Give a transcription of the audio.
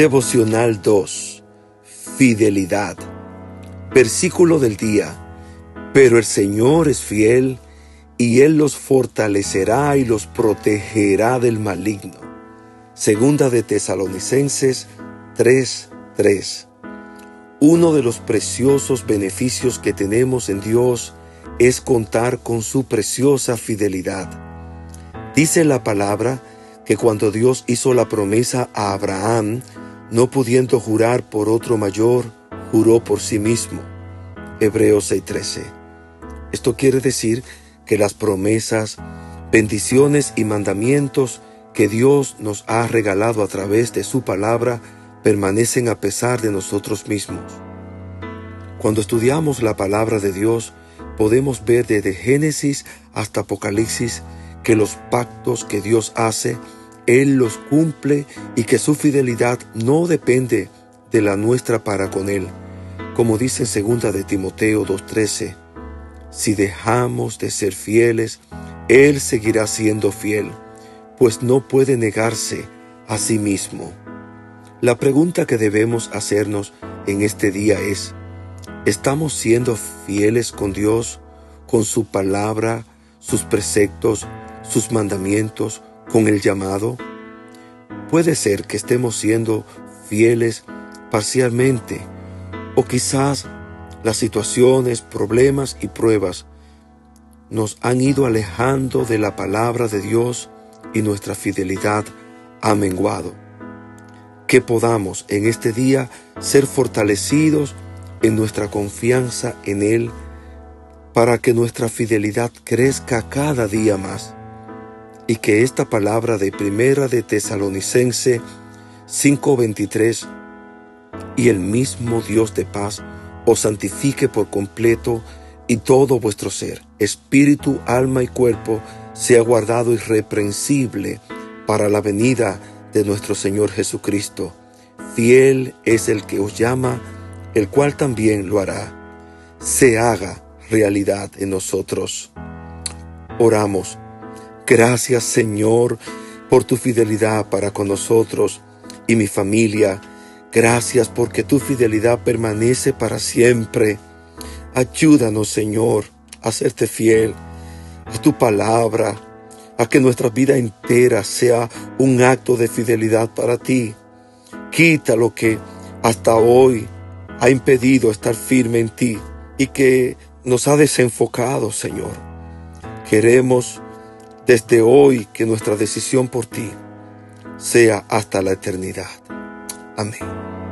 Devocional 2. Fidelidad. Versículo del día. Pero el Señor es fiel, y Él los fortalecerá y los protegerá del maligno. Segunda de Tesalonicenses 3:3. Uno de los preciosos beneficios que tenemos en Dios es contar con su preciosa fidelidad. Dice la palabra que cuando Dios hizo la promesa a Abraham, no pudiendo jurar por otro mayor, juró por sí mismo. Hebreos 6:13. Esto quiere decir que las promesas, bendiciones y mandamientos que Dios nos ha regalado a través de su palabra permanecen a pesar de nosotros mismos. Cuando estudiamos la palabra de Dios, podemos ver desde Génesis hasta Apocalipsis que los pactos que Dios hace, Él los cumple y que su fidelidad no depende de la nuestra para con Él. Como dice segunda de Timoteo 2:13, si dejamos de ser fieles, Él seguirá siendo fiel, pues no puede negarse a sí mismo. La pregunta que debemos hacernos en este día es, ¿estamos siendo fieles con Dios, con su palabra, sus preceptos, sus mandamientos, con el llamado? Puede ser que estemos siendo fieles parcialmente, o quizás las situaciones, problemas y pruebas nos han ido alejando de la palabra de Dios y nuestra fidelidad ha menguado. Que podamos en este día ser fortalecidos en nuestra confianza en Él para que nuestra fidelidad crezca cada día más y que esta palabra de Primera de Tesalonicenses 5:23 y el mismo Dios de paz os santifique por completo y todo vuestro ser, espíritu, alma y cuerpo sea guardado irreprensible para la venida de nuestro Señor Jesucristo. Fiel es el que os llama, el cual también lo hará. Se haga realidad en nosotros. Oramos. Gracias, Señor, por tu fidelidad para con nosotros y mi familia. Gracias porque tu fidelidad permanece para siempre. Ayúdanos, Señor, a serte fiel a tu palabra, a que nuestra vida entera sea un acto de fidelidad para ti. Quita lo que hasta hoy ha impedido estar firme en ti y que nos ha desenfocado, Señor. Queremos desde hoy que nuestra decisión por ti sea hasta la eternidad. Amén.